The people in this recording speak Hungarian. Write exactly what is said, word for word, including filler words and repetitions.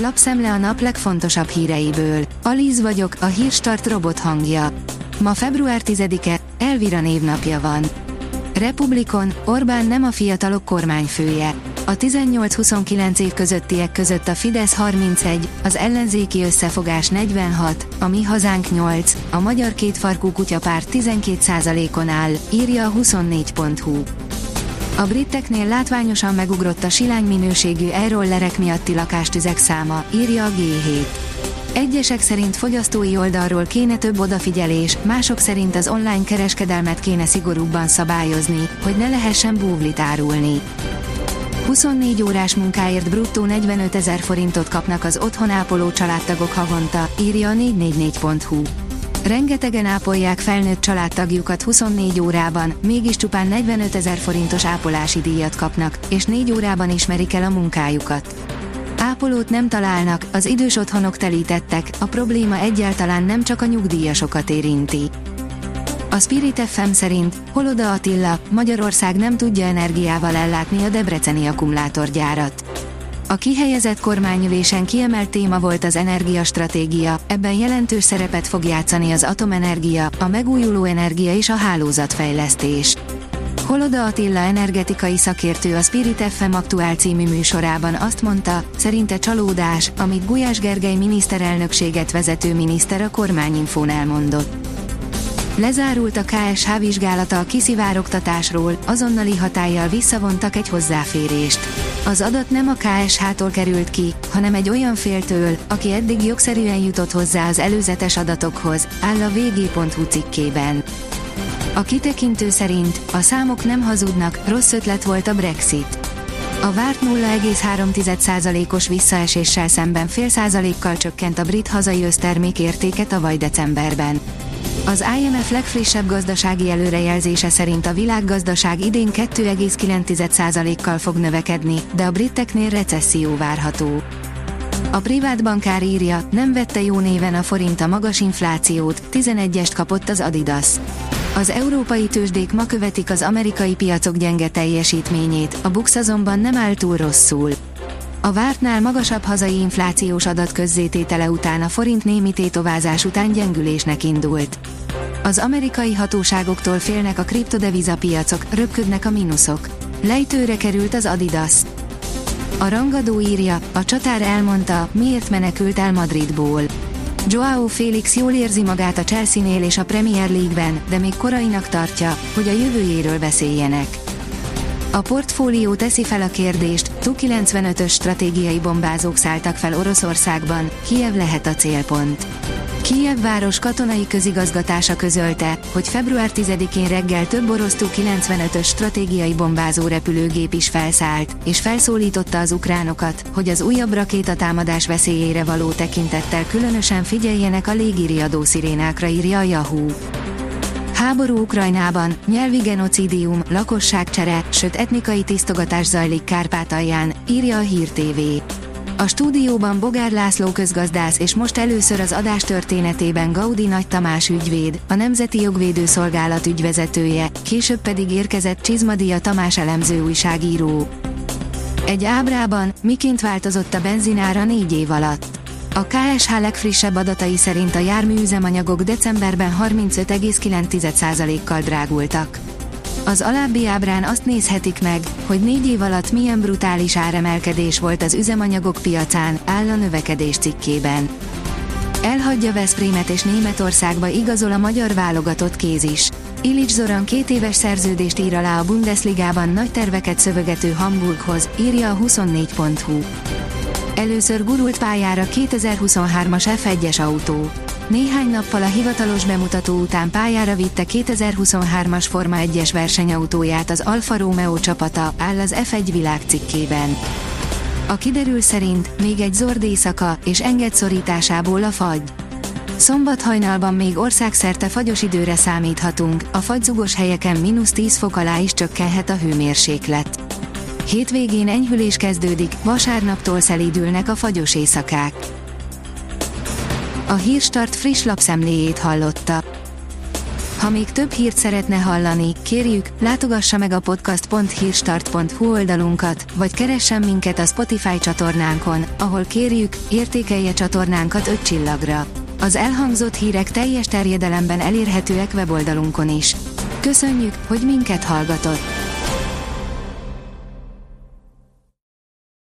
Lapszemle a nap legfontosabb híreiből. Aliz vagyok, a Hírstart robot hangja. Ma február tizedike, Elvira névnapja van. Republikon, Orbán nem a fiatalok kormányfője. A tizennyolc-huszonkilenc év közöttiek között a Fidesz harmincegy, az ellenzéki összefogás negyvenhat, a Mi Hazánk nyolc, a Magyar Kétfarkú Kutyapár tizenkét százalékon áll, írja a huszonnégy pont hu. A briteknél látványosan megugrott a silány minőségű e-rollerek miatti lakástüzek száma, írja a gé hét. Egyesek szerint fogyasztói oldalról kéne több odafigyelés, mások szerint az online kereskedelmet kéne szigorúbban szabályozni, hogy ne lehessen búvlit árulni. huszonnégy órás munkáért bruttó negyvenötezer forintot kapnak az otthon ápoló családtagok havonta, írja a négy négy négy pont hu. Rengetegen ápolják felnőtt családtagjukat huszonnégy órában, mégis csupán negyvenötezer forintos ápolási díjat kapnak, és négy órában ismerik el a munkájukat. Ápolót nem találnak, az idős otthonok telítettek, a probléma egyáltalán nem csak a nyugdíjasokat érinti. A Spirit ef em szerint Holoda Attila, Magyarország nem tudja energiával ellátni a debreceni akkumulátorgyárat. A kihelyezett kormányülésen kiemelt téma volt az energiastratégia, ebben jelentős szerepet fog játszani az atomenergia, a megújuló energia és a hálózatfejlesztés. Holoda Attila energetikai szakértő a Spirit ef em aktuál című műsorában azt mondta, szerinte csalódás, amit Gulyás Gergely miniszterelnökséget vezető miniszter a kormányinfón elmondott. Lezárult a ká es há vizsgálata a kiszivárogtatásról, azonnali hatállyal visszavontak egy hozzáférést. Az adat nem a ká es hától került ki, hanem egy olyan féltől, aki eddig jogszerűen jutott hozzá az előzetes adatokhoz, áll a vg.hu cikkében. A kitekintő szerint a számok nem hazudnak, rossz ötlet volt a Brexit. A várt nulla egész három százalékos visszaeséssel szemben fél százalékkal csökkent a brit hazai össztermék értéke tavaly decemberben. Az i em ef legfrissebb gazdasági előrejelzése szerint a világgazdaság idén két egész kilenc százalékkal fog növekedni, de a briteknél recesszió várható. A privát bankár írja, nem vette jó néven a forint a magas inflációt, tizenegyest kapott az Adidas. Az európai tőzsdék ma követik az amerikai piacok gyenge teljesítményét, a BUX azonban nem áll túl rosszul. A vártnál magasabb hazai inflációs adat közzététele után a forint némi tétovázás után gyengülésnek indult. Az amerikai hatóságoktól félnek a kriptodevizapiacok, röpködnek a mínuszok. Lejtőre került az Adidas. A rangadó írja, a csatár elmondta, miért menekült el Madridból. Joao Félix jól érzi magát a Chelsea-nél és a Premier League-ben, de még korainak tartja, hogy a jövőjéről beszéljenek. A Portfólió teszi fel a kérdést, Tu kilencvenötös stratégiai bombázók szálltak fel Oroszországban, Kijev lehet a célpont. Kijev város katonai közigazgatása közölte, hogy február tizedikén reggel több orosz Tu kilencvenötös stratégiai bombázó repülőgép is felszállt, és felszólította az ukránokat, hogy az újabb rakétatámadás veszélyére való tekintettel különösen figyeljenek a légiriadó szirénákra, írja a Yahoo. Háború Ukrajnában, nyelvi genocídium, lakosságcsere, sőt etnikai tisztogatás zajlik Kárpátalján, írja a Hír té vé. A stúdióban Bogár László közgazdász és most először az adás történetében Gaudi Nagy Tamás ügyvéd, a Nemzeti Jogvédőszolgálat ügyvezetője, később pedig érkezett Csizmadia Tamás elemző újságíró. Egy ábrában, miként változott a benzinára négy év alatt. A ká es há legfrissebb adatai szerint a járműüzemanyagok decemberben harmincöt egész kilenc százalékkal drágultak. Az alábbi ábrán azt nézhetik meg, hogy négy év alatt milyen brutális áremelkedés volt az üzemanyagok piacán, áll a növekedés cikkében. Elhagyja Veszprémet és Németországba igazol a magyar válogatott kéz is. Illich Zoran két éves szerződést ír alá a Bundesligában nagy terveket szövegető Hamburghoz, írja a huszonnégy pont hu. Először gurult pályára kétezer-huszonhármas ef egyes autó. Néhány nappal a hivatalos bemutató után pályára vitte kétezer-huszonhármas Forma egyes versenyautóját az Alfa Romeo csapata, áll az ef egy világ cikkében. A kiderül szerint még egy zord éjszaka, és enged szorításából a fagy. Szombat hajnalban még országszerte fagyos időre számíthatunk, a fagyzugos helyeken mínusz tíz fok alá is csökkenhet a hőmérséklet. Hétvégén enyhülés kezdődik, vasárnaptól szelídülnek a fagyos éjszakák. A Hírstart friss lapszemléjét hallotta. Ha még több hírt szeretne hallani, kérjük, látogassa meg a podcast pont hírstart pont hu oldalunkat, vagy keressen minket a Spotify csatornánkon, ahol kérjük, értékelje csatornánkat öt csillagra. Az elhangzott hírek teljes terjedelemben elérhetőek weboldalunkon is. Köszönjük, hogy minket hallgatott!